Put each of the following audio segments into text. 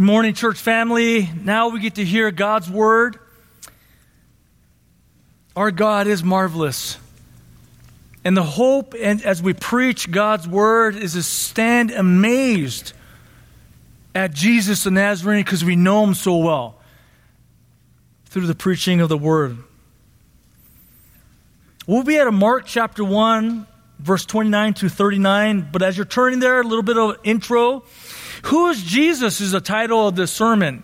Good morning, church family. Now we get to hear God's word. Our God is marvelous. And the hope, and as we preach God's word, is to stand amazed at Jesus the Nazarene because we know him so well through the preaching of the word. We'll be at Mark chapter 1, verse 29 to 39. But as you're turning there, a little bit of intro. Who is Jesus is the title of this sermon.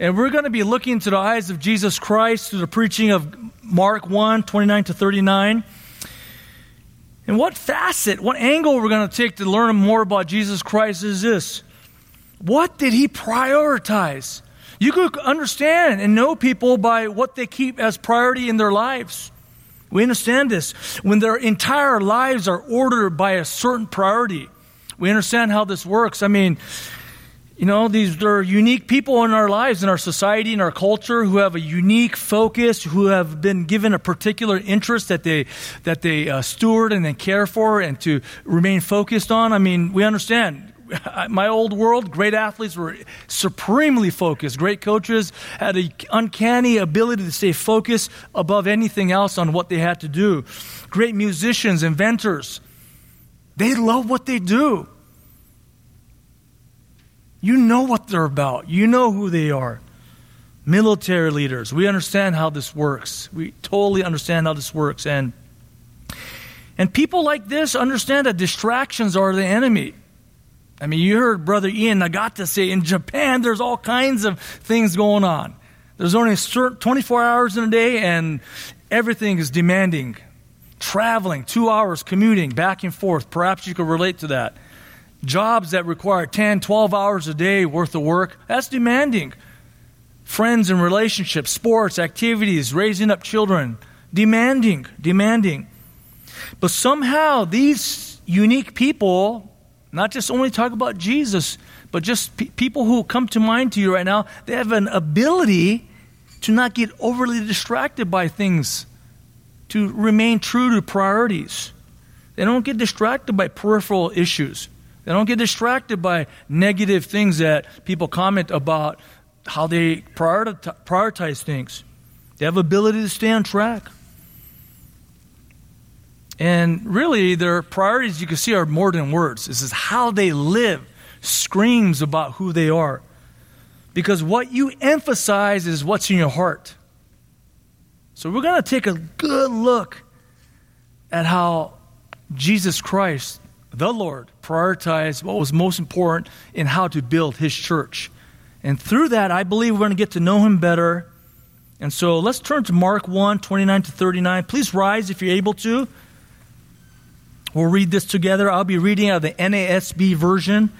And we're going to be looking to the eyes of Jesus Christ through the preaching of Mark 1, 29 to 39. And what facet, what angle we're going to take to learn more about Jesus Christ is this. What did he prioritize? You could understand and know people by what they keep as priority in their lives. We understand this. When their entire lives are ordered by a certain priority, we understand how this works. I mean, you know, there are unique people in our lives, in our society, in our culture, who have a unique focus, who have been given a particular interest that they steward and then care for and to remain focused on. I mean, we understand. My old world, great athletes were supremely focused. Great coaches had an uncanny ability to stay focused above anything else on what they had to do. Great musicians, inventors. They love what they do. You know what they're about. You know who they are. Military leaders. We understand how this works. We totally understand how this works. And people like this understand that distractions are the enemy. I mean, you heard Brother Ian Nagata say, in Japan, there's all kinds of things going on. There's only 24 hours in a day, and everything is demanding. Traveling, 2 hours, commuting, back and forth. Perhaps you could relate to that. Jobs that require 10, 12 hours a day worth of work, that's demanding. Friends and relationships, sports, activities, raising up children, demanding. But somehow these unique people, not just only talk about Jesus, but just people who come to mind to you right now, they have an ability to not get overly distracted by things, to remain true to priorities. They don't get distracted by peripheral issues. They don't get distracted by negative things that people comment about how they prioritize things. They have ability to stay on track. And really, their priorities, you can see, are more than words. This is how they live, screams about who they are. Because what you emphasize is what's in your heart. So we're going to take a good look at how Jesus Christ, the Lord, prioritized what was most important in how to build his church. And through that, I believe we're going to get to know him better. And so let's turn to Mark 1, 29 to 39. Please rise if you're able to. We'll read this together. I'll be reading out of the NASB version,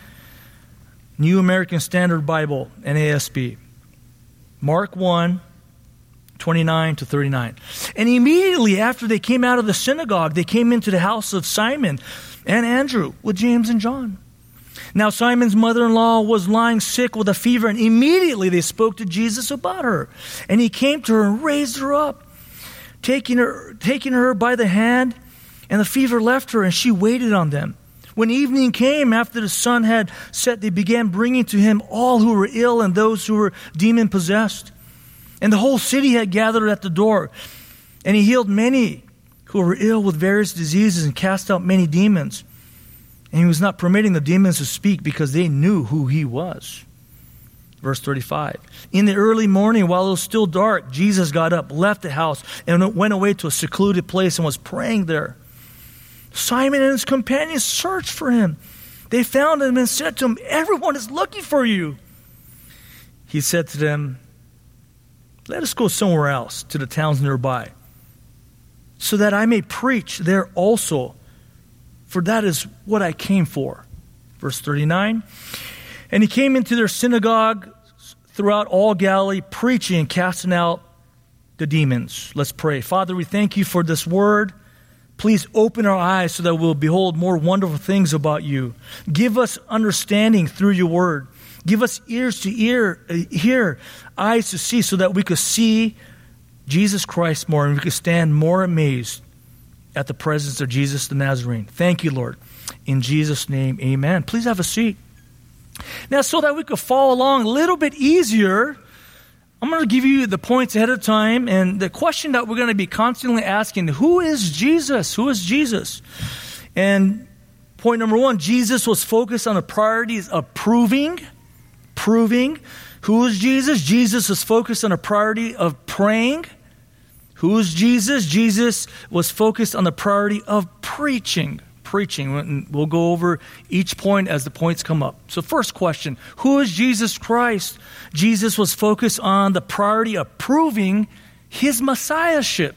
New American Standard Bible, NASB. Mark 1, 29 to 39. And immediately after they came out of the synagogue, they came into the house of Simon and Andrew with James and John. Now Simon's mother-in-law was lying sick with a fever, and immediately they spoke to Jesus about her. And he came to her and raised her up, taking her by the hand, and the fever left her, and she waited on them. When evening came, after the sun had set, they began bringing to him all who were ill and those who were demon-possessed. And the whole city had gathered at the door. And he healed many who were ill with various diseases and cast out many demons. And he was not permitting the demons to speak because they knew who he was. Verse 35. In the early morning, while it was still dark, Jesus got up, left the house, and went away to a secluded place and was praying there. Simon and his companions searched for him. They found him and said to him, "Everyone is looking for you." He said to them, "Let us go somewhere else, to the towns nearby, so that I may preach there also, for that is what I came for." Verse 39, and he came into their synagogue throughout all Galilee, preaching and casting out the demons. Let's pray. Father, we thank you for this word. Please open our eyes so that we'll behold more wonderful things about you. Give us understanding through your word. Give us ears to hear, eyes to see, so that we could see Jesus Christ more and we could stand more amazed at the presence of Jesus the Nazarene. Thank you, Lord. In Jesus' name, amen. Please have a seat. Now, so that we could follow along a little bit easier, I'm going to give you the points ahead of time, and the question that we're going to be constantly asking, who is Jesus? Who is Jesus? And point number one, Jesus was focused on the priorities of proving. Who is Jesus? Jesus was focused on the priority of praying. Who is Jesus? Jesus was focused on the priority of preaching. We'll go over each point as the points come up. So first question, who is Jesus Christ? Jesus was focused on the priority of proving his messiahship.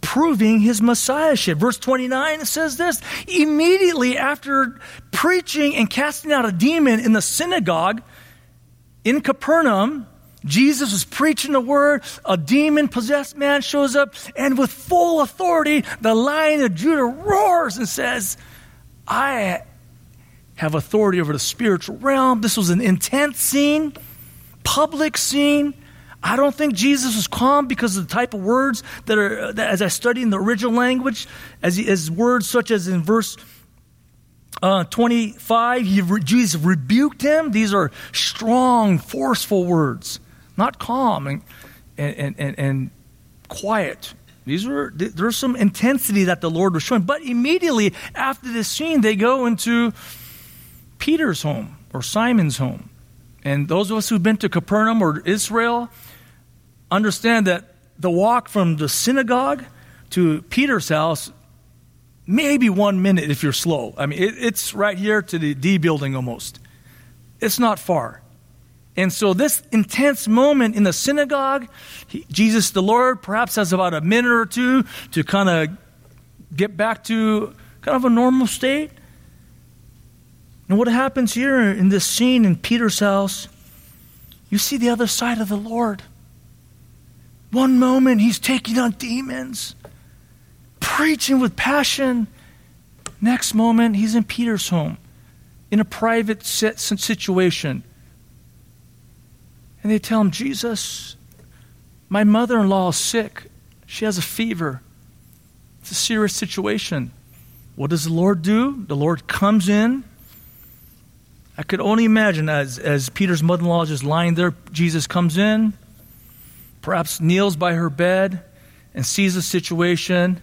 Proving his messiahship. Verse 29 says this, immediately after preaching and casting out a demon in the synagogue in Capernaum, Jesus was preaching the word, a demon-possessed man shows up, and with full authority, the Lion of Judah roars and says, I have authority over the spiritual realm. This was an intense scene, public scene. I don't think Jesus was calm because of the type of words that as I study in the original language, as words such as in verse 25, Jesus rebuked him. These are strong, forceful words. Not calm and quiet. There's some intensity that the Lord was showing. But immediately after this scene, they go into Peter's home or Simon's home. And those of us who've been to Capernaum or Israel understand that the walk from the synagogue to Peter's house, maybe 1 minute if you're slow. I mean, it's right here to the D building almost. It's not far. And so this intense moment in the synagogue, Jesus the Lord perhaps has about a minute or two to kind of get back to kind of a normal state. And what happens here in this scene in Peter's house, you see the other side of the Lord. One moment he's taking on demons, preaching with passion. Next moment he's in Peter's home in a private situation. And they tell him, Jesus, my mother-in-law is sick. She has a fever. It's a serious situation. What does the Lord do? The Lord comes in. I could only imagine as Peter's mother-in-law is just lying there, Jesus comes in, perhaps kneels by her bed and sees the situation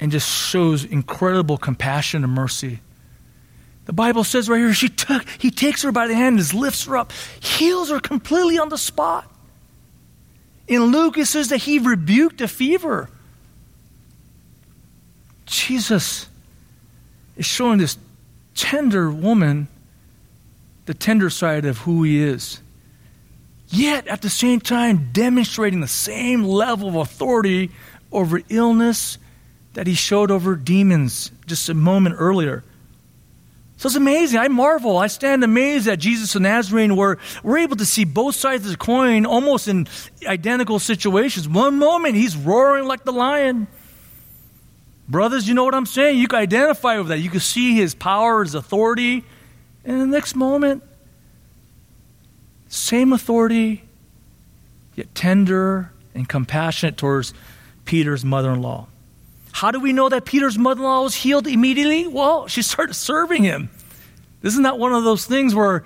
and just shows incredible compassion and mercy. The Bible says right here, he takes her by the hand and just lifts her up, heals her completely on the spot. In Luke, it says that he rebuked a fever. Jesus is showing this tender woman the tender side of who he is, yet at the same time demonstrating the same level of authority over illness that he showed over demons just a moment earlier. So it's amazing. I marvel. I stand amazed that Jesus and Nazarene were able to see both sides of the coin almost in identical situations. One moment, he's roaring like the lion. Brothers, you know what I'm saying? You can identify with that. You can see his power, his authority. And the next moment, same authority, yet tender and compassionate towards Peter's mother-in-law. How do we know that Peter's mother-in-law was healed immediately? Well, she started serving him. Isn't that one of those things where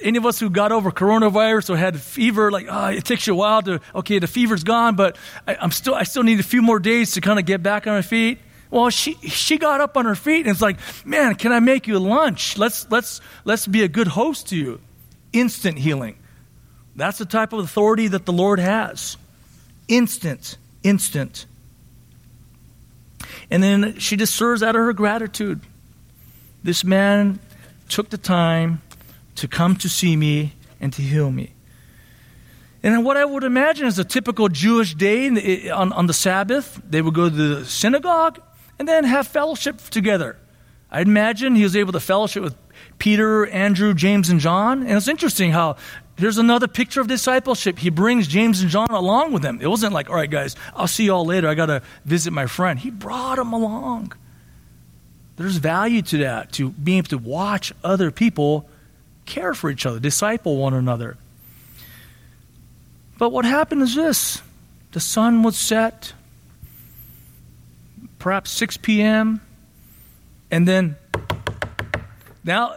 any of us who got over coronavirus or had a fever, it takes you a while the fever's gone, but I still need a few more days to kind of get back on my feet. Well, she got up on her feet and it's like, man, can I make you lunch? Let's be a good host to you. Instant healing. That's the type of authority that the Lord has. Instant. And then she just serves out of her gratitude. This man took the time to come to see me and to heal me. And what I would imagine is a typical Jewish day on the Sabbath, they would go to the synagogue and then have fellowship together. I imagine he was able to fellowship with Peter, Andrew, James, and John. And it's interesting how here's another picture of discipleship. He brings James and John along with him. It wasn't like, all right, guys, I'll see you all later. I got to visit my friend. He brought them along. There's value to that, to being able to watch other people care for each other, disciple one another. But what happened is this. The sun would set, perhaps 6 p.m., and then now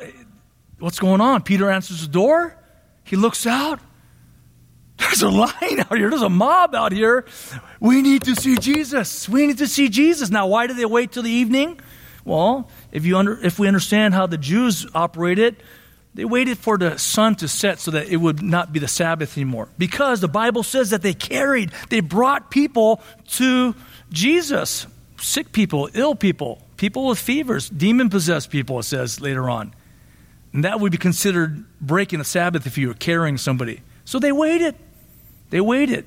what's going on? Peter answers the door. He looks out. There's a line out here. There's a mob out here. We need to see Jesus. We need to see Jesus. Now, why did they wait till the evening? Well, if we understand how the Jews operated, they waited for the sun to set so that it would not be the Sabbath anymore. Because the Bible says that they brought people to Jesus. Sick people, ill people, people with fevers, demon-possessed people, it says later on. And that would be considered breaking the Sabbath if you were carrying somebody. So they waited. They waited.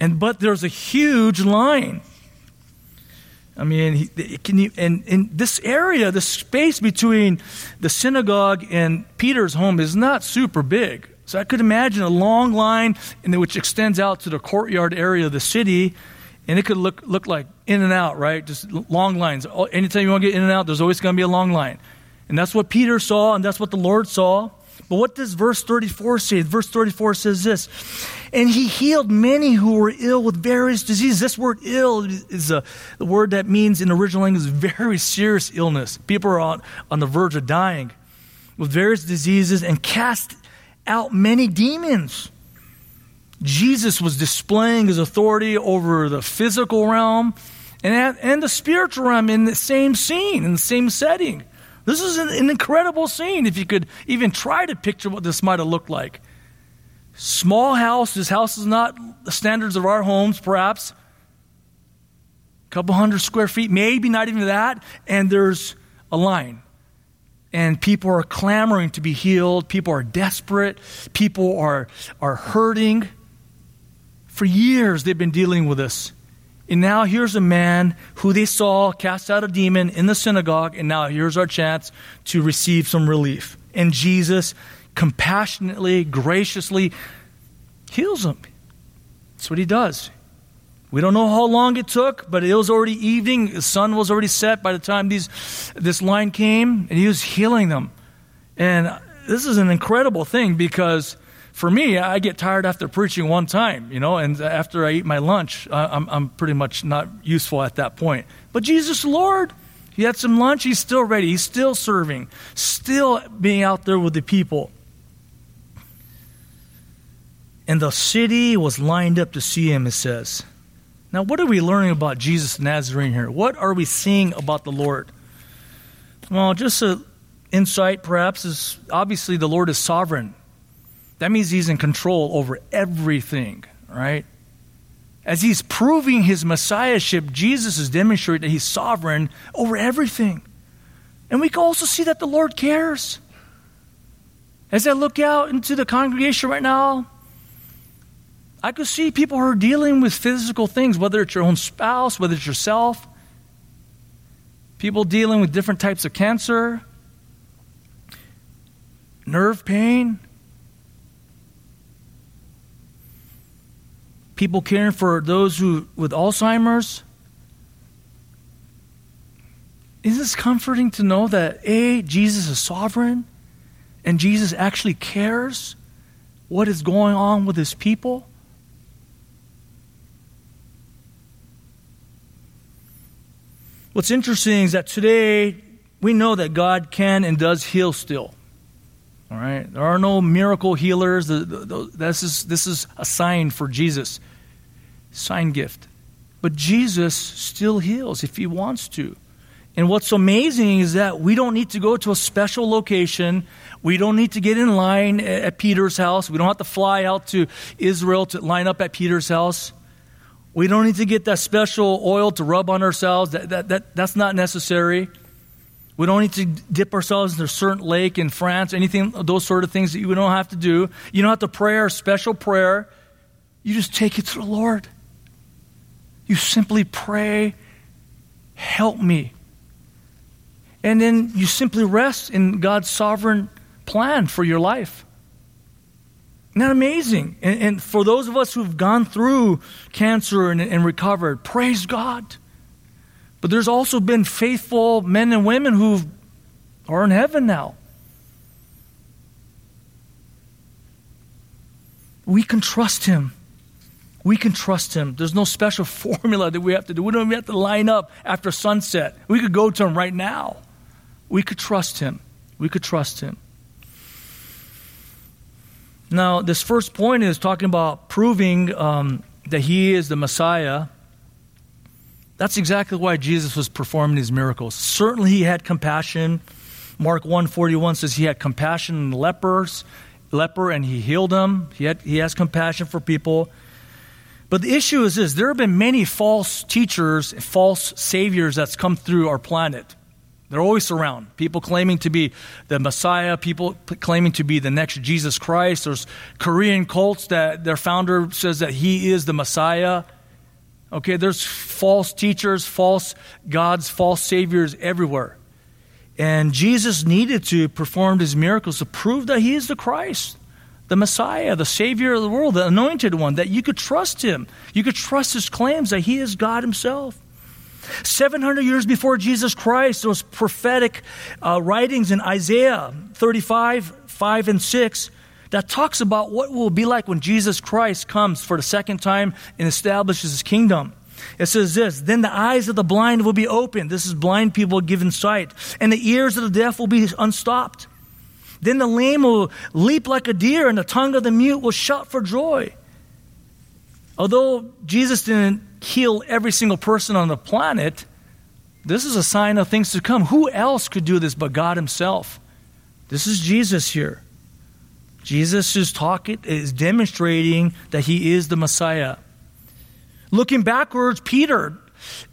But there's a huge line. I mean, and this area, the space between the synagogue and Peter's home is not super big. So I could imagine a long line which extends out to the courtyard area of the city, and it could look like in and out, right? Just long lines. Anytime you want to get in and out, there's always going to be a long line. And that's what Peter saw, and that's what the Lord saw. But what does verse 34 say? Verse 34 says this, and he healed many who were ill with various diseases. This word ill is the word that means in the original language very serious illness. People are on the verge of dying with various diseases, and cast out many demons. Jesus was displaying his authority over the physical realm and the spiritual realm in the same scene, in the same setting. This is an incredible scene, if you could even try to picture what this might have looked like. Small house. This house is not the standards of our homes, perhaps. A couple hundred square feet, maybe not even that. And there's a line. And people are clamoring to be healed. People are desperate. People are hurting. For years, they've been dealing with this. And now here's a man who they saw cast out a demon in the synagogue, and now here's our chance to receive some relief. And Jesus compassionately, graciously heals him. That's what he does. We don't know how long it took, but it was already evening. The sun was already set by the time this line came, and he was healing them. And this is an incredible thing, because for me, I get tired after preaching one time, and after I eat my lunch, I'm pretty much not useful at that point. But Jesus, Lord, he had some lunch. He's still ready. He's still serving, still being out there with the people. And the city was lined up to see him, it says. Now, what are we learning about Jesus the Nazarene here? What are we seeing about the Lord? Well, just an insight perhaps is obviously the Lord is sovereign. That means he's in control over everything, right? As he's proving his messiahship, Jesus is demonstrating that he's sovereign over everything. And we can also see that the Lord cares. As I look out into the congregation right now, I could see people who are dealing with physical things, whether it's your own spouse, whether it's yourself, people dealing with different types of cancer, nerve pain, people caring for those with Alzheimer's. Isn't this comforting to know that, A, Jesus is sovereign, and Jesus actually cares what is going on with his people? What's interesting is that today, we know that God can and does heal still. All right? There are no miracle healers. This is a sign for Jesus. Sign gift. But Jesus still heals if he wants to. And what's amazing is that we don't need to go to a special location. We don't need to get in line at Peter's house. We don't have to fly out to Israel to line up at Peter's house. We don't need to get that special oil to rub on ourselves. That's not necessary. We don't need to dip ourselves in a certain lake in France, anything, those sort of things that you don't have to do. You don't have to pray a special prayer. You just take it to the Lord. You simply pray, help me. And then you simply rest in God's sovereign plan for your life. Isn't that amazing? And for those of us who've gone through cancer and recovered, praise God. But there's also been faithful men and women who are in heaven now. We can trust him. We can trust him. There's no special formula that we have to do. We don't even have to line up after sunset. We could go to him right now. We could trust him. We could trust him. Now, this first point is talking about proving that he is the Messiah. That's exactly why Jesus was performing these miracles. Certainly he had compassion. Mark 1:41 says he had compassion on the leper, and he healed them. He has compassion for people. But the issue is this: there have been many false teachers, false saviors that's come through our planet. They're always around. People claiming to be the Messiah, people claiming to be the next Jesus Christ. There's Korean cults that their founder says that he is the Messiah. Okay, there's false teachers, false gods, false saviors everywhere. And Jesus needed to perform these miracles to prove that he is the Christ, the Messiah, the Savior of the world, the Anointed One, that you could trust him. You could trust his claims that he is God himself. 700 years before Jesus Christ, those prophetic writings in Isaiah 35:5-6 that talks about what will be like when Jesus Christ comes for the second time and establishes his kingdom. It says this: then the eyes of the blind will be opened. This is blind people given sight. And the ears of the deaf will be unstopped. Then the lame will leap like a deer, and the tongue of the mute will shout for joy. Although Jesus didn't heal every single person on the planet, this is a sign of things to come. Who else could do this but God himself? This is Jesus here. Jesus is talking, is demonstrating that he is the Messiah. Looking backwards, Peter,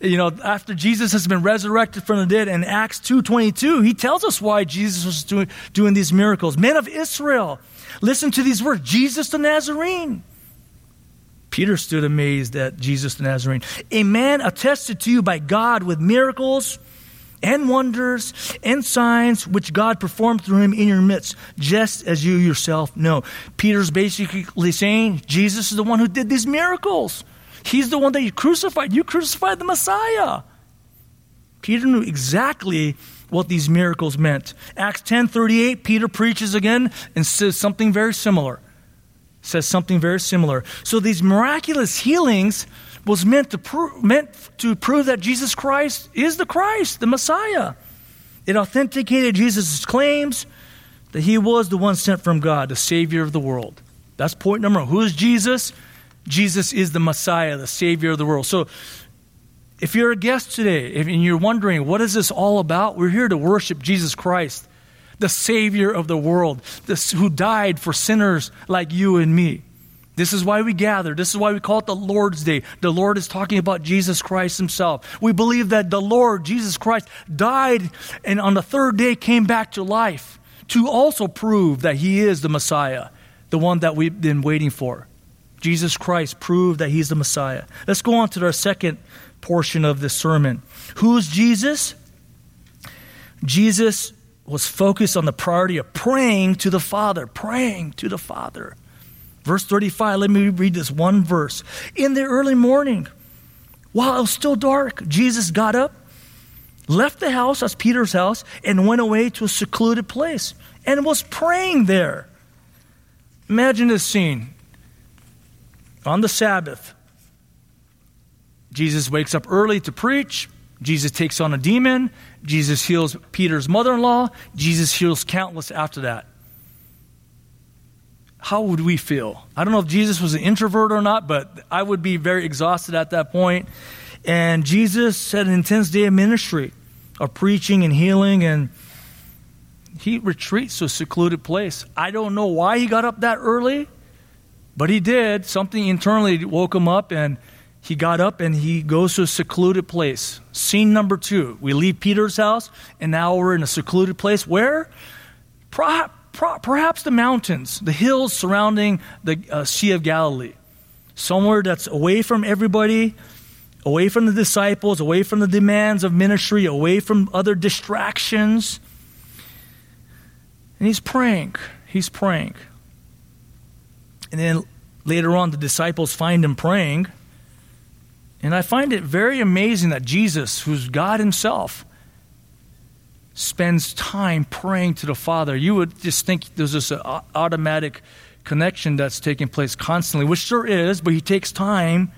after Jesus has been resurrected from the dead in Acts 2:22, he tells us why Jesus was doing these miracles. Men of Israel, listen to these words: Jesus the Nazarene. Peter stood amazed at Jesus the Nazarene, a man attested to you by God with miracles and wonders and signs which God performed through him in your midst, just as you yourself know. Peter's basically saying Jesus is the one who did these miracles. He's the one that you crucified. You crucified the Messiah. Peter knew exactly what these miracles meant. Acts 10:38, Peter preaches again and says something very similar. So these miraculous healings was meant to prove that Jesus Christ is the Christ, the Messiah. It authenticated Jesus' claims that he was the one sent from God, the Savior of the world. That's point number one. Who is Jesus? Jesus is the Messiah, the Savior of the world. So if you're a guest today and you're wondering, what is this all about? We're here to worship Jesus Christ, the Savior of the world, who died for sinners like you and me. This is why we gather. This is why we call it the Lord's Day. The Lord is talking about Jesus Christ himself. We believe that the Lord, Jesus Christ, died and on the third day came back to life to also prove that he is the Messiah, the one that we've been waiting for. Jesus Christ proved that he's the Messiah. Let's go on to our second portion of this sermon. Who is Jesus? Jesus was focused on the priority of praying to the Father. Verse 35, let me read this one verse. In the early morning, while it was still dark, Jesus got up, left the house, that's Peter's house, and went away to a secluded place and was praying there. Imagine this scene. On the Sabbath, Jesus wakes up early to preach. Jesus takes on a demon. Jesus heals Peter's mother-in-law. Jesus heals countless after that. How would we feel? I don't know if Jesus was an introvert or not, but I would be very exhausted at that point. And Jesus had an intense day of ministry, of preaching and healing, and he retreats to a secluded place. I don't know why he got up that early, but he did. Something internally woke him up, and he got up and he goes to a secluded place. Scene number two. We leave Peter's house, and now we're in a secluded place. Where? Perhaps the mountains, the hills surrounding the Sea of Galilee. Somewhere that's away from everybody, away from the disciples, away from the demands of ministry, away from other distractions. And he's praying. And then later on, the disciples find him praying. And I find it very amazing that Jesus, who's God himself, spends time praying to the Father. You would just think there's this automatic connection that's taking place constantly, which there is, but he takes time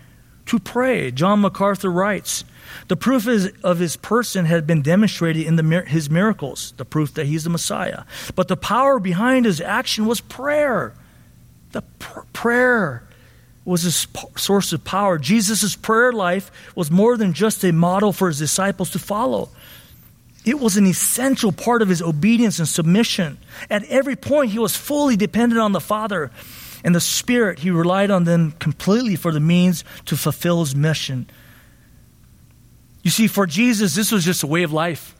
to pray. John MacArthur writes, the proof of his person had been demonstrated in his miracles, the proof that he's the Messiah. But the power behind his action was prayer. The prayer was a source of power. Jesus' prayer life was more than just a model for his disciples to follow. It was an essential part of his obedience and submission. At every point, he was fully dependent on the Father and the Spirit. He relied on them completely for the means to fulfill his mission. You see, for Jesus, this was just a way of life.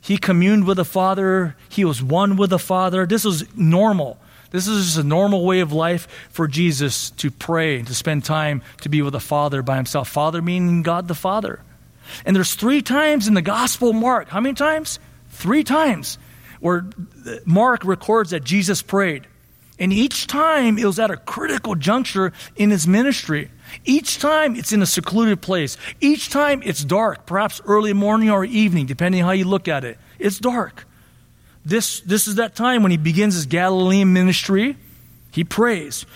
He communed with the Father. He was one with the Father. This was normal. This is just a normal way of life for Jesus to pray, to spend time, to be with the Father by himself. Father meaning God the Father. And there's three times in the Gospel of Mark. How many times? Three times where Mark records that Jesus prayed. And each time it was at a critical juncture in his ministry. Each time it's in a secluded place. Each time it's dark, perhaps early morning or evening, depending on how you look at it. It's dark. This is that time when he begins his Galilean ministry. He prays.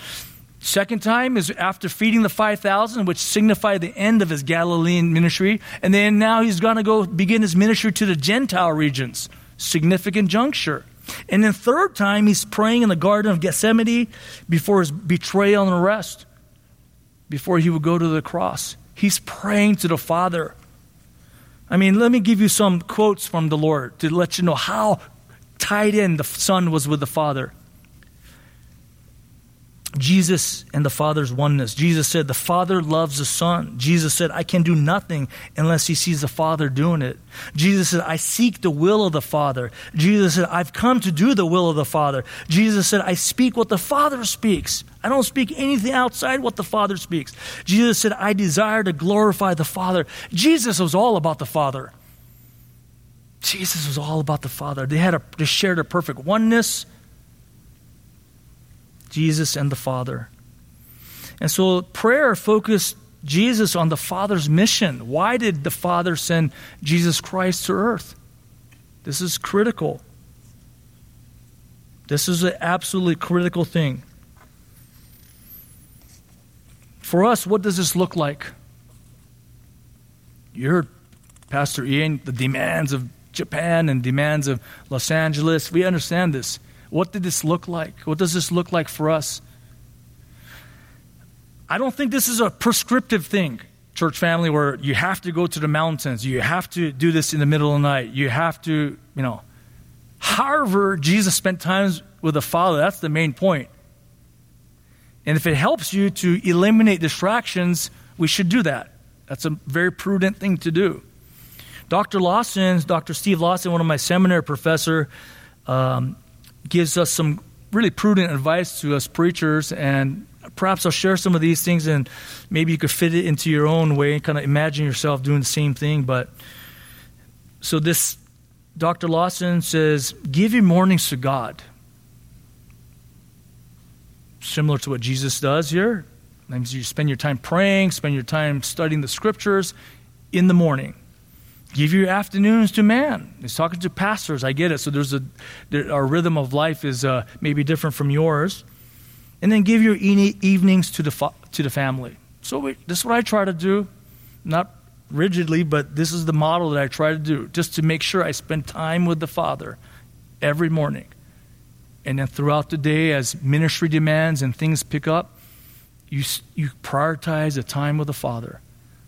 Second time is after feeding the 5,000, which signified the end of his Galilean ministry. And then now he's going to go begin his ministry to the Gentile regions. Significant juncture. And then third time, he's praying in the Garden of Gethsemane before his betrayal and arrest, before he would go to the cross. He's praying to the Father. I mean, let me give you some quotes from the Lord to let you know how tied in the Son was with the Father. Jesus and the Father's oneness. Jesus said, the Father loves the Son. Jesus said, I can do nothing unless he sees the Father doing it. Jesus said, I seek the will of the Father. Jesus said, I've come to do the will of the Father. Jesus said, I speak what the Father speaks. I don't speak anything outside what the Father speaks. Jesus said, I desire to glorify the Father. Jesus was all about the Father. Jesus was all about the Father. They shared a perfect oneness, Jesus and the Father. And so prayer focused Jesus on the Father's mission. Why did the Father send Jesus Christ to earth? This is critical. This is an absolutely critical thing. For us, what does this look like? You heard Pastor Ian, the demands of Japan and demands of Los Angeles. We understand this. What did this look like? What does this look like for us? I don't think this is a prescriptive thing, church family, where you have to go to the mountains. You have to do this in the middle of the night. You have to, you know. However, Jesus spent time with the Father. That's the main point. And if it helps you to eliminate distractions, we should do that. That's a very prudent thing to do. Dr. Steve Lawson, one of my seminary professors, gives us some really prudent advice to us preachers, and perhaps I'll share some of these things and maybe you could fit it into your own way and kind of imagine yourself doing the same thing. But so this, Dr. Lawson says, give your mornings to God. Similar to what Jesus does here. That means you spend your time praying, spend your time studying the scriptures in the morning. Give your afternoons to man. He's talking to pastors. I get it. So our rhythm of life is maybe different from yours. And then give your evenings to the family. So this is what I try to do, not rigidly, but this is the model that I try to do, just to make sure I spend time with the Father every morning. And then throughout the day, as ministry demands and things pick up, you prioritize the time with the Father.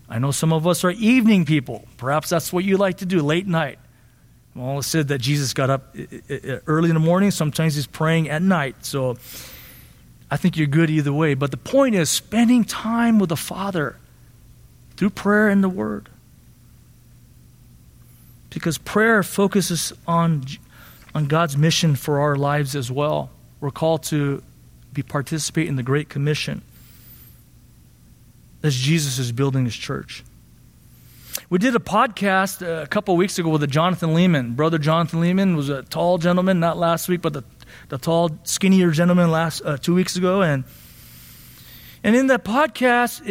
I know some of us are evening people. Perhaps that's what you like to do, late night. Well, it said that Jesus got up early in the morning. Sometimes he's praying at night. So I think you're good either way. But the point is spending time with the Father through prayer and the Word. Because prayer focuses on God's mission for our lives as well. We're called to participate in the Great Commission. As Jesus is building his church. We did a podcast a couple weeks ago with Jonathan Lehman. Brother Jonathan Lehman was a tall gentleman, not last week, but the tall, skinnier gentleman 2 weeks ago. And in that podcast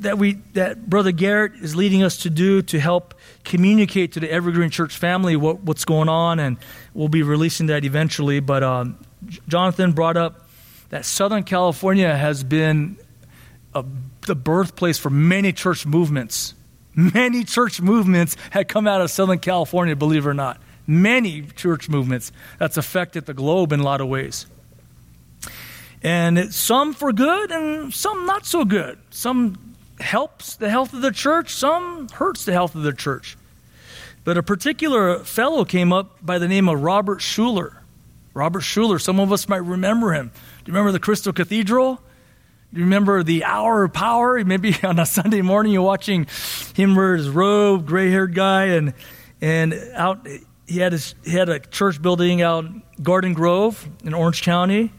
that Brother Garrett is leading us to do to help communicate to the Evergreen Church family what's going on, and we'll be releasing that eventually. But Jonathan brought up that Southern California has been the birthplace for many church movements. Many church movements had come out of Southern California, believe it or not. Many church movements. That's affected the globe in a lot of ways. And it's some for good and some not so good. Some helps the health of the church, some hurts the health of the church. But a particular fellow came up by the name of Robert Schuller. Robert Schuller, some of us might remember him. Do you remember the Crystal Cathedral? Do you remember the Hour of Power? Maybe on a Sunday morning you're watching him wear his robe, gray-haired guy, and out he had a church building out in Garden Grove in Orange County.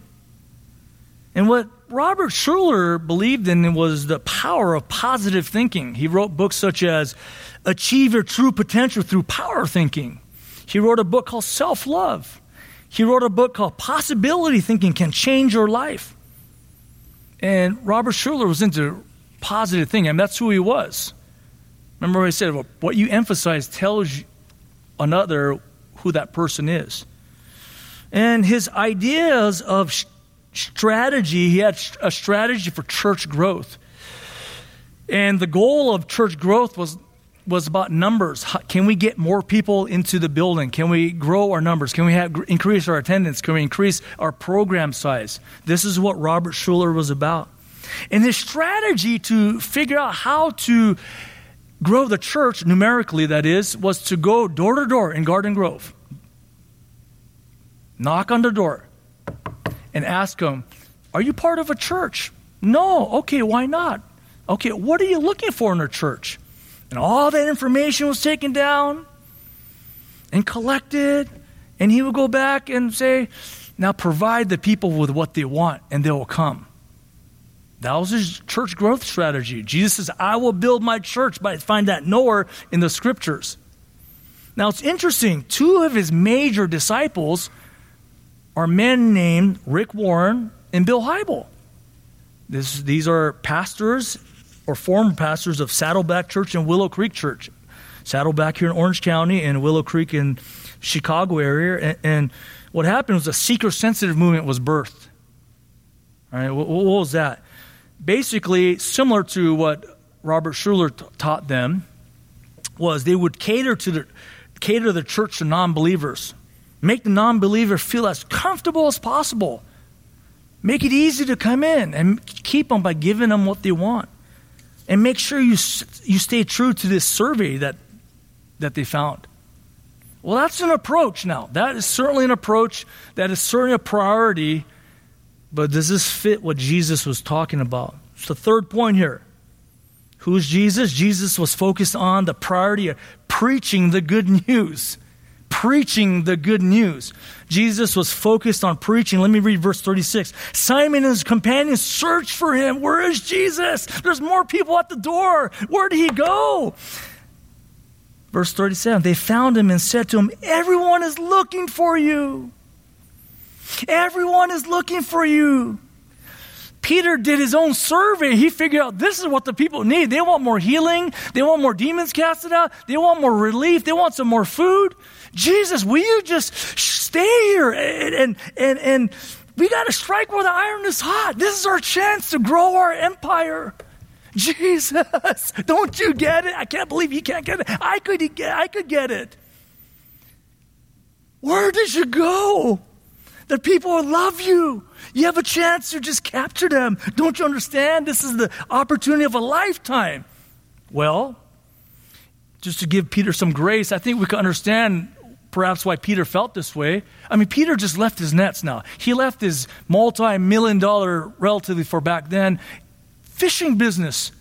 And what Robert Schuller believed in was the power of positive thinking. He wrote books such as Achieve Your True Potential Through Power Thinking. He wrote a book called Self-Love. He wrote a book called Possibility Thinking Can Change Your Life. And Robert Schuller was into positive thinking. I mean, that's who he was. Remember what I said, well, what you emphasize tells another who that person is. And his ideas of strategy, he had a strategy for church growth. And the goal of church growth was about numbers. Can we get more people into the building? Can we grow our numbers? Can we increase our attendance? Can we increase our program size? This is what Robert Schuller was about. And his strategy to figure out how to grow the church, numerically that is, was to go door to door in Garden Grove. Knock on the door and ask them, are you part of a church? No. Okay, why not? Okay, what are you looking for in a church? And all that information was taken down and collected. And he would go back and say, now provide the people with what they want and they will come. That was his church growth strategy. Jesus says, I will build my church, but I find that nowhere in the scriptures. Now it's interesting, two of his major disciples are men named Rick Warren and Bill Hybels. These are pastors or former pastors of Saddleback Church and Willow Creek Church. Saddleback here in Orange County and Willow Creek in Chicago area. And what happened was a seeker-sensitive movement was birthed. All right, what was that? Basically, similar to what Robert Schuller taught them, was they would cater the church to non-believers. Make the non-believer feel as comfortable as possible. Make it easy to come in and keep them by giving them what they want. And make sure you stay true to this survey that they found. Well, that's an approach now. That is certainly an approach. That is certainly a priority. But does this fit what Jesus was talking about? It's the third point here. Who's Jesus? Jesus was focused on the priority of preaching the good news. Preaching the good news. Jesus was focused on preaching. Let me read verse 36. Simon and his companions searched for him. Where is Jesus? There's more people at the door. Where did he go? Verse 37. They found him and said to him, everyone is looking for you. Everyone is looking for you. Peter did his own survey. He figured out this is what the people need. They want more healing. They want more demons casted out. They want more relief. They want some more food. Jesus, will you just stay here? And we got to strike where the iron is hot. This is our chance to grow our empire. Jesus, don't you get it? I can't believe you can't get it. I could get it. Where did you go? The people will love you. You have a chance to just capture them. Don't you understand? This is the opportunity of a lifetime. Well, just to give Peter some grace, I think we can understand perhaps why Peter felt this way. I mean, Peter just left his nets now. He left his multi-million-dollar, relatively for back then, fishing business.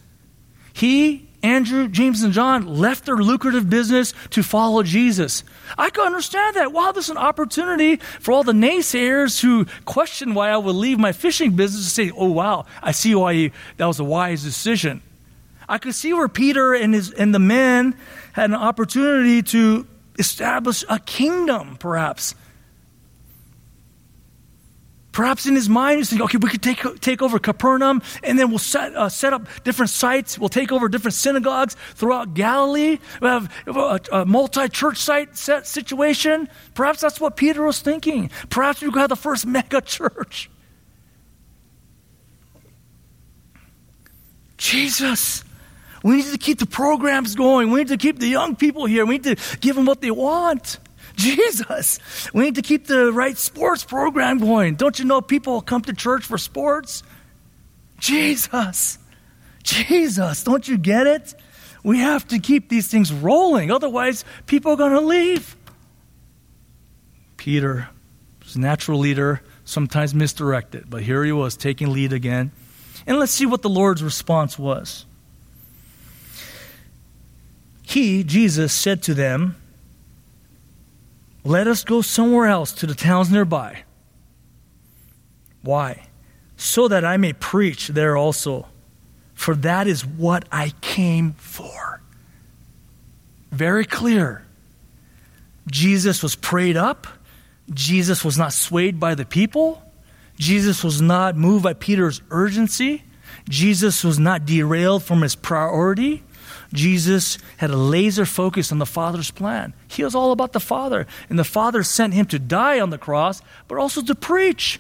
He, Andrew, James, and John left their lucrative business to follow Jesus. I can understand that. Wow, this is an opportunity for all the naysayers who question why I would leave my fishing business to say, oh, wow, I see why that was a wise decision. I could see where Peter and the men had an opportunity to establish a kingdom, perhaps. Perhaps in his mind, he's thinking, okay, we could take over Capernaum, and then we'll set up different sites. We'll take over different synagogues throughout Galilee. We'll have a multi-church site situation. Perhaps that's what Peter was thinking. Perhaps we could have the first mega church. Jesus, we need to keep the programs going. We need to keep the young people here. We need to give them what they want. Jesus. We need to keep the right sports program going. Don't you know people come to church for sports? Jesus. Jesus. Don't you get it? We have to keep these things rolling. Otherwise, people are going to leave. Peter, his natural leader, sometimes misdirected, but here he was taking lead again. And let's see what the Lord's response was. He, Jesus, said to them, "Let us go somewhere else to the towns nearby." Why? "So that I may preach there also. For that is what I came for." Very clear. Jesus was prayed up. Jesus was not swayed by the people. Jesus was not moved by Peter's urgency. Jesus was not derailed from his priority. Jesus had a laser focus on the Father's plan. He was all about the Father. And the Father sent him to die on the cross, but also to preach.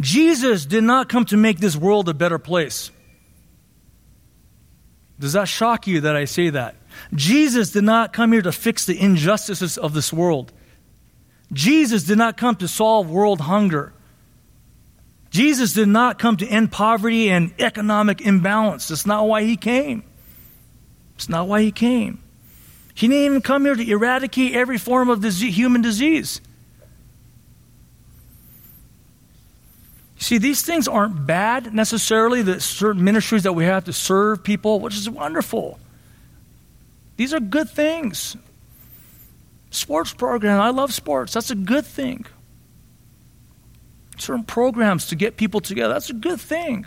Jesus did not come to make this world a better place. Does that shock you that I say that? Jesus did not come here to fix the injustices of this world. Jesus did not come to solve world hunger. Jesus did not come to end poverty and economic imbalance. That's not why he came. It's not why he came. He didn't even come here to eradicate every form of disease, human disease. See, these things aren't bad necessarily, the certain ministries that we have to serve people, which is wonderful. These are good things. Sports program, I love sports. That's a good thing. Certain programs to get people together. That's a good thing.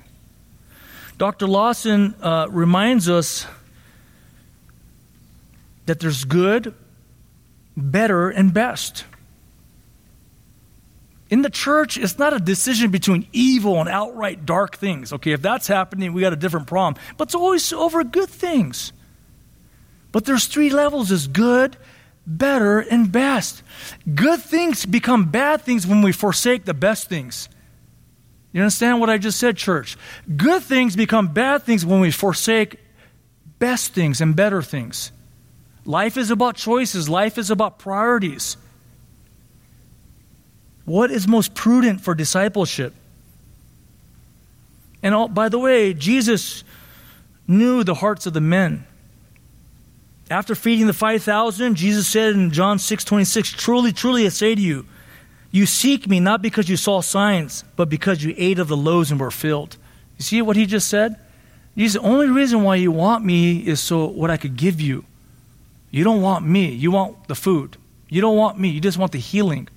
Dr. Lawson reminds us that there's good, better, and best. In the church, it's not a decision between evil and outright dark things. Okay, if that's happening, we got a different problem. But it's always over good things. But there's three levels. There's good, better, and best. Good things become bad things when we forsake the best things. You understand what I just said, church? Good things become bad things when we forsake best things and better things. Life is about choices. Life is about priorities. What is most prudent for discipleship? And all, by the way, Jesus knew the hearts of the men. After feeding the 5,000, Jesus said in John 6:26, "Truly, truly, I say to you, you seek me not because you saw signs, but because you ate of the loaves and were filled." You see what he just said? He said, the only reason why you want me is so what I could give you. You don't want me. You want the food. You don't want me. You just want the healing.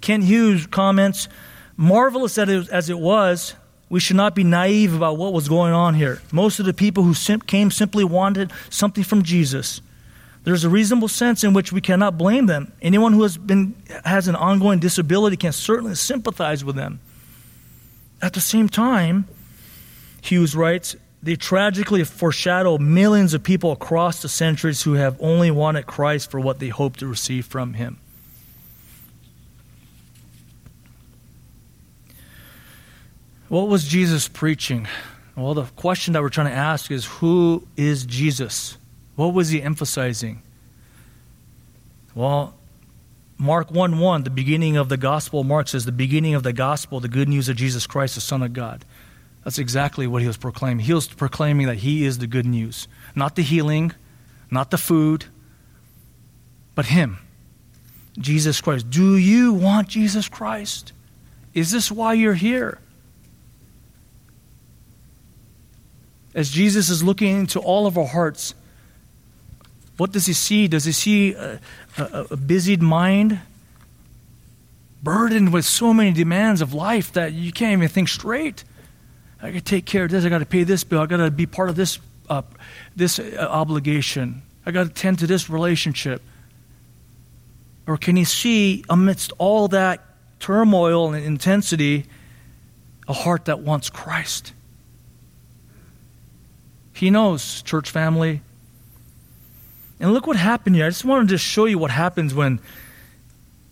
Ken Hughes comments, "Marvelous as it was, we should not be naive about what was going on here. Most of the people who came simply wanted something from Jesus. There's a reasonable sense in which we cannot blame them. Anyone who has an ongoing disability can certainly sympathize with them." At the same time, Hughes writes, "They tragically foreshadow millions of people across the centuries who have only wanted Christ for what they hoped to receive from him." What was Jesus preaching? Well, the question that we're trying to ask is, who is Jesus? What was he emphasizing? Well, Mark 1:1, the beginning of the gospel, Mark says, the beginning of the gospel, the good news of Jesus Christ, the Son of God. That's exactly what he was proclaiming. He was proclaiming that he is the good news. Not the healing, not the food, but him, Jesus Christ. Do you want Jesus Christ? Is this why you're here? As Jesus is looking into all of our hearts, what does he see? Does he see a busied mind burdened with so many demands of life that you can't even think straight? I got to take care of this. I got to pay this bill. I got to be part of this obligation. I got to tend to this relationship. Or can he see amidst all that turmoil and intensity a heart that wants Christ? He knows, church family. And look what happened here. I just wanted to show you what happens when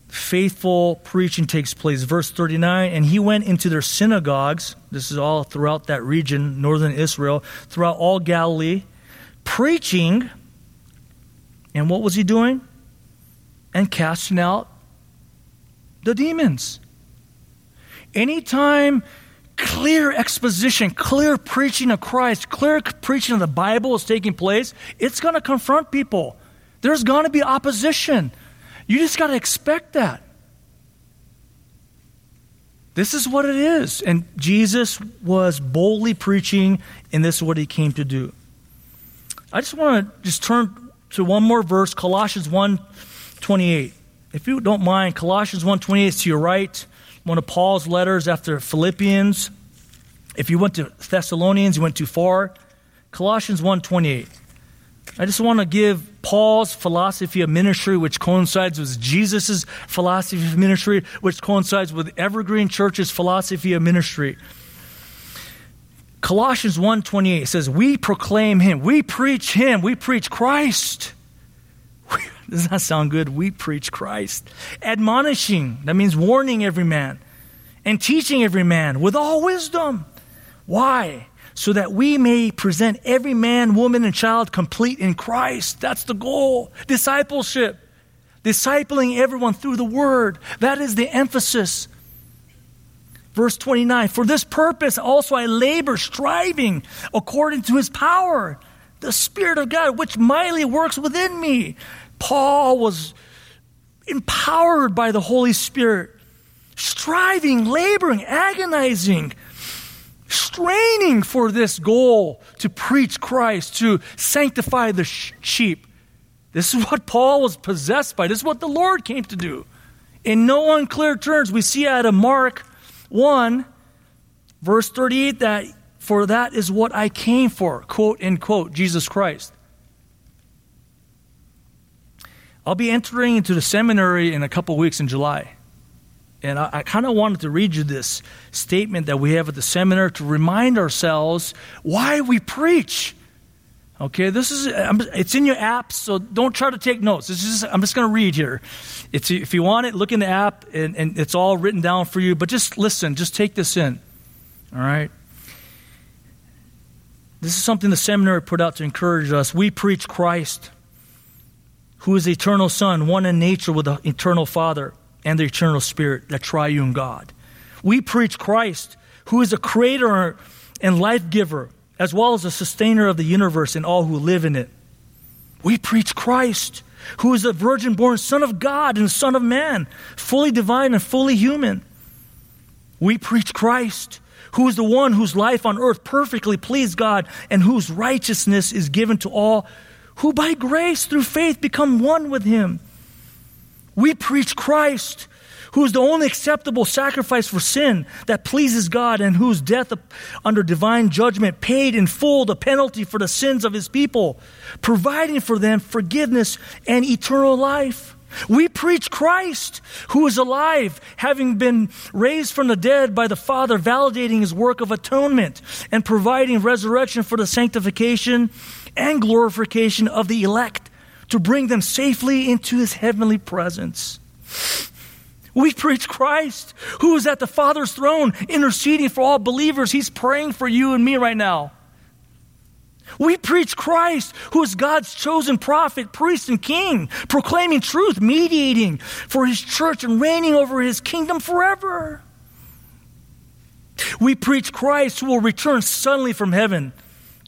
faithful preaching takes place. Verse 39, "And he went into their synagogues." This is all throughout that region, northern Israel, throughout all Galilee, preaching, and what was he doing? And casting out the demons. Anytime clear exposition, clear preaching of Christ, clear preaching of the Bible is taking place, it's going to confront people. There's going to be opposition. You just got to expect that. This is what it is. And Jesus was boldly preaching, and this is what he came to do. I just want to just turn to one more verse, Colossians 1:28. If you don't mind, Colossians 1:28 is to your right, one of Paul's letters after Philippians. If you went to Thessalonians, you went too far. Colossians 1:28. I just want to give Paul's philosophy of ministry, which coincides with Jesus' philosophy of ministry, which coincides with Evergreen Church's philosophy of ministry. Colossians 1:28 says, we proclaim him, we preach him, we preach Christ. Does that sound good? We preach Christ. Admonishing, that means warning every man, and teaching every man with all wisdom. Why? So that we may present every man, woman, and child complete in Christ. That's the goal. Discipleship. Discipling everyone through the word. That is the emphasis. Verse 29, for this purpose also I labor, striving according to his power, the Spirit of God, which mightily works within me. Paul was empowered by the Holy Spirit, striving, laboring, agonizing, straining for this goal to preach Christ, to sanctify the sheep. This is what Paul was possessed by. This is what the Lord came to do. In no unclear terms, we see out of Mark 1, verse 38, that for that is what I came for, quote, end quote, Jesus Christ. I'll be entering into the seminary in a couple weeks in July. And I kind of wanted to read you this statement that we have at the seminary to remind ourselves why we preach. Okay, this is, it's in your app, so don't try to take notes. It's just, I'm just going to read here. It's, if you want it, look in the app, and it's all written down for you. But just listen, just take this in, all right? This is something the seminary put out to encourage us. We preach Christ, who is the eternal Son, one in nature with the eternal Father and the eternal Spirit, the triune God. We preach Christ, who is the creator and life-giver, as well as the sustainer of the universe and all who live in it. We preach Christ, who is the virgin-born Son of God and Son of Man, fully divine and fully human. We preach Christ, who is the one whose life on earth perfectly pleased God and whose righteousness is given to all who by grace through faith become one with him. We preach Christ, who is the only acceptable sacrifice for sin that pleases God and whose death under divine judgment paid in full the penalty for the sins of his people, providing for them forgiveness and eternal life. We preach Christ, who is alive, having been raised from the dead by the Father, validating his work of atonement and providing resurrection for the sanctification and glorification of the elect to bring them safely into his heavenly presence. We preach Christ, who is at the Father's throne, interceding for all believers. He's praying for you and me right now. We preach Christ, who is God's chosen prophet, priest, and king, proclaiming truth, mediating for his church and reigning over his kingdom forever. We preach Christ, who will return suddenly from heaven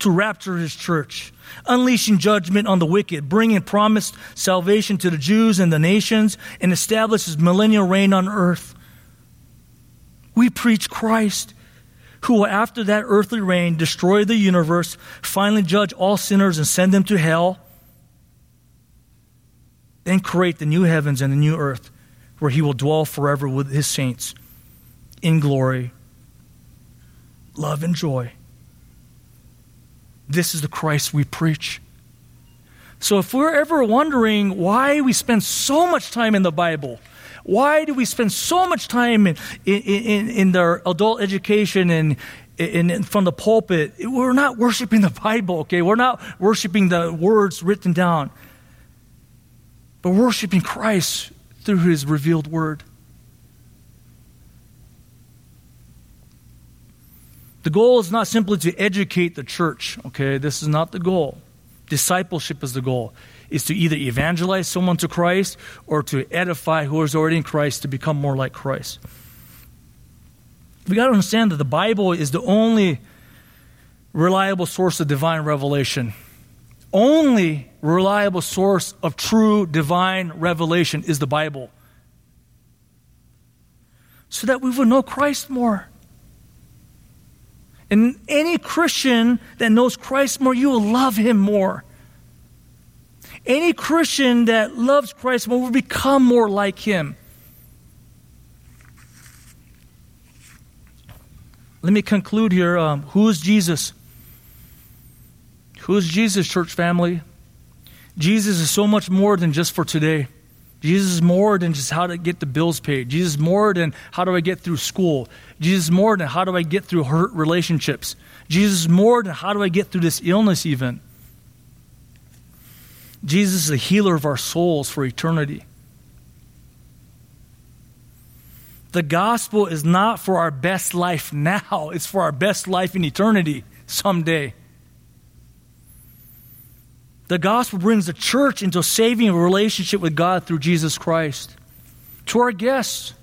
to rapture his church, unleashing judgment on the wicked, bringing promised salvation to the Jews and the nations, and establish his millennial reign on earth. We preach Christ, who will after that earthly reign destroy the universe, finally judge all sinners and send them to hell, then create the new heavens and the new earth, where he will dwell forever with his saints in glory, love, and joy. This is the Christ we preach. So if we're ever wondering why we spend so much time in the Bible, why do we spend so much time in their adult education and in from the pulpit? We're not worshiping the Bible, okay? We're not worshiping the words written down. But worshiping Christ through his revealed word. The goal is not simply to educate the church, okay? This is not the goal. Discipleship is the goal, is to either evangelize someone to Christ or to edify who is already in Christ to become more like Christ. We got to understand that the Bible is the only reliable source of divine revelation. Only reliable source of true divine revelation is the Bible. So that we would know Christ more. And any Christian that knows Christ more, you will love him more. Any Christian that loves Christ more will become more like him. Let me conclude here. Who is Jesus? Who is Jesus, church family? Jesus is so much more than just for today. Jesus is more than just how to get the bills paid. Jesus is more than how do I get through school. Jesus is more than how do I get through hurt relationships. Jesus is more than how do I get through this illness even. Jesus is the healer of our souls for eternity. The gospel is not for our best life now. It's for our best life in eternity someday. The gospel brings the church into a saving relationship with God through Jesus Christ. To our guests,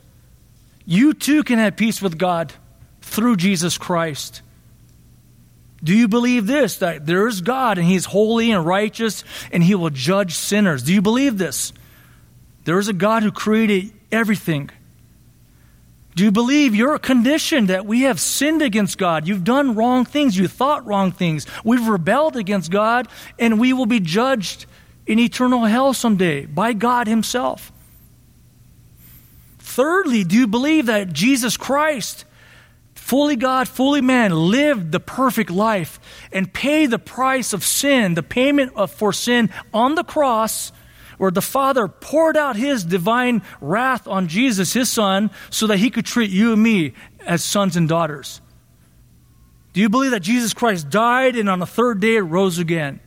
you too can have peace with God through Jesus Christ. Do you believe this, that there is God and He is holy and righteous and He will judge sinners? Do you believe this? There is a God who created everything. Do you believe your condition that we have sinned against God? You've done wrong things. You thought wrong things. We've rebelled against God, and we will be judged in eternal hell someday by God Himself. Thirdly, do you believe that Jesus Christ, fully God, fully man, lived the perfect life and paid the price of sin, the payment for sin on the cross, where the Father poured out His divine wrath on Jesus, His Son, so that He could treat you and me as sons and daughters? Do you believe that Jesus Christ died and on the third day rose again?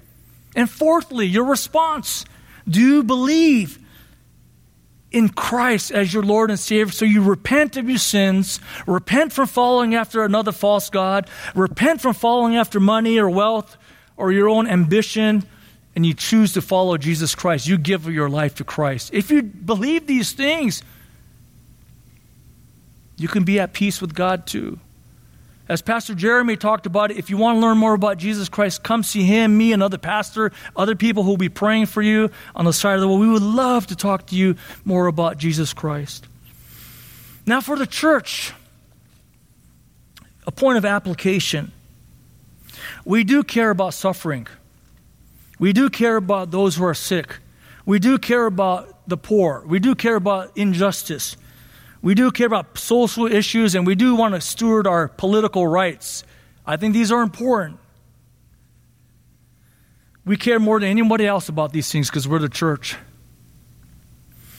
And fourthly, your response. Do you believe in Christ as your Lord and Savior? So you repent of your sins, repent from following after another false god, repent from following after money or wealth or your own ambition, and you choose to follow Jesus Christ. You give your life to Christ. If you believe these things, you can be at peace with God too. As Pastor Jeremy talked about it, if you want to learn more about Jesus Christ, come see him, me, another pastor, other people who will be praying for you on the side of the world. We would love to talk to you more about Jesus Christ. Now for the church, a point of application. We do care about suffering. We do care about those who are sick. We do care about the poor. We do care about injustice. We do care about social issues, and we do want to steward our political rights. I think these are important. We care more than anybody else about these things because we're the church.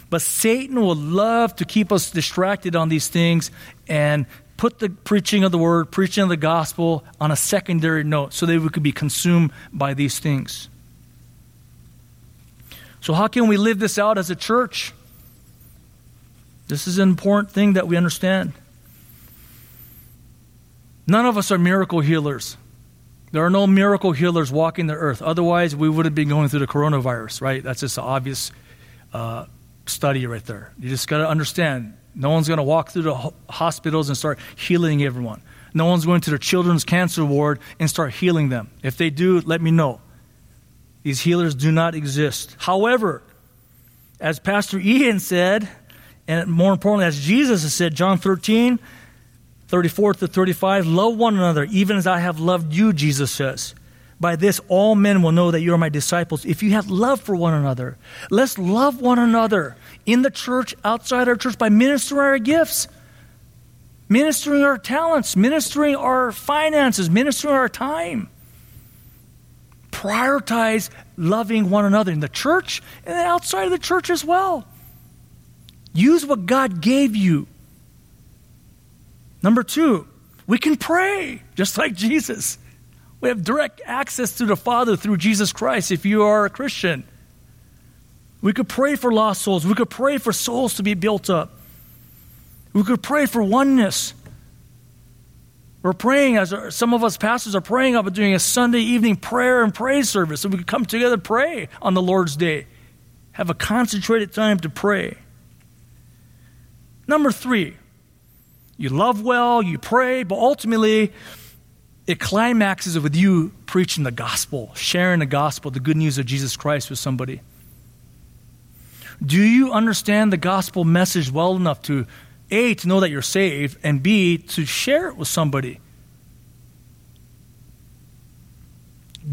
But Satan will love to keep us distracted on these things and put the preaching of the word, preaching of the gospel on a secondary note so that we could be consumed by these things. So how can we live this out as a church? This is an important thing that we understand. None of us are miracle healers. There are no miracle healers walking the earth. Otherwise, we wouldn't be going through the coronavirus, right? That's just an obvious study right there. You just got to understand, no one's going to walk through the hospitals and start healing everyone. No one's going to the children's cancer ward and start healing them. If they do, let me know. These healers do not exist. However, as Pastor Ian said, and more importantly, as Jesus has said, John 13, 34 to 35, love one another, even as I have loved you, Jesus says. By this, all men will know that you are my disciples, if you have love for one another. Let's love one another in the church, outside our church, by ministering our gifts, ministering our talents, ministering our finances, ministering our time. Prioritize loving one another in the church and then outside of the church as well. Use what God gave you. Number two, we can pray just like Jesus. We have direct access to the Father through Jesus Christ if you are a Christian. We could pray for lost souls. We could pray for souls to be built up. We could pray for oneness. We're praying, as some of us pastors are praying about doing a Sunday evening prayer and praise service, so we can come together and pray on the Lord's Day. Have a concentrated time to pray. Number three, you love well, you pray, but ultimately it climaxes with you preaching the gospel, sharing the gospel, the good news of Jesus Christ with somebody. Do you understand the gospel message well enough to, A, to know that you're saved, and B, to share it with somebody?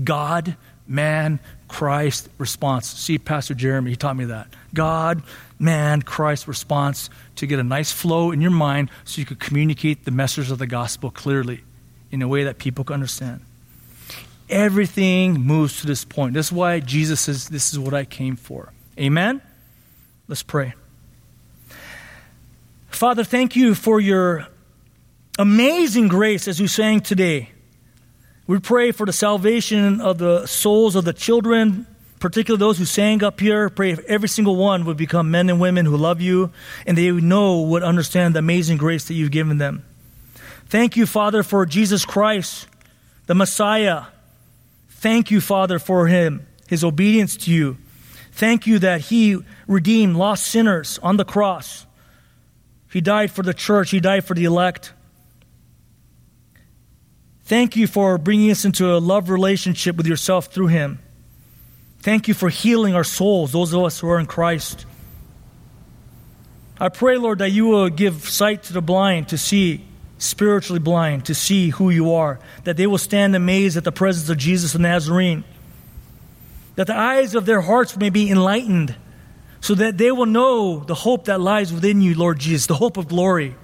God, man, Christ response. See, Pastor Jeremy, he taught me that. God, man, Christ response, to get a nice flow in your mind so you could communicate the message of the gospel clearly in a way that people can understand. Everything moves to this point. That's why Jesus says, this is what I came for. Amen? Let's pray. Father, thank you for your amazing grace as we sang today. We pray for the salvation of the souls of the children, particularly those who sang up here. Pray if every single one would become men and women who love you and they would understand the amazing grace that you've given them. Thank you, Father, for Jesus Christ, the Messiah. Thank you, Father, for him, his obedience to you. Thank you that he redeemed lost sinners on the cross. He died for the church. He died for the elect. Thank you for bringing us into a love relationship with yourself through him. Thank you for healing our souls, those of us who are in Christ. I pray, Lord, that you will give sight to the blind to see, spiritually blind, to see who you are, that they will stand amazed at the presence of Jesus the Nazarene, that the eyes of their hearts may be enlightened so that they will know the hope that lies within you, Lord Jesus, the hope of glory.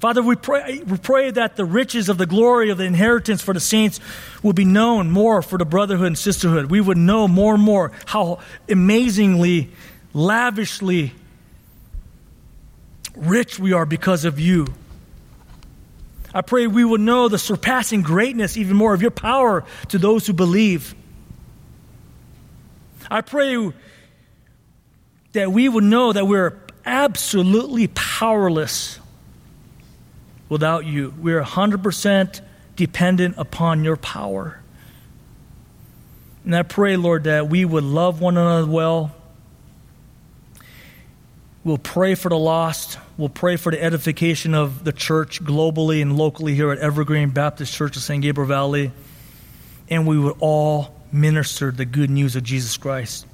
Father, we pray that the riches of the glory of the inheritance for the saints will be known more for the brotherhood and sisterhood. We would know more and more how amazingly, lavishly rich we are because of you. I pray we would know the surpassing greatness even more of your power to those who believe. I pray that we would know that we're absolutely powerless without you. We're 100% dependent upon your power. And I pray, Lord, that we would love one another well. We'll pray for the lost. We'll pray for the edification of the church globally and locally here at Evergreen Baptist Church of St. Gabriel Valley. And we would all ministered the good news of Jesus Christ.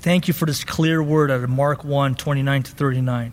Thank you for this clear word out of Mark 1, 29 to 39.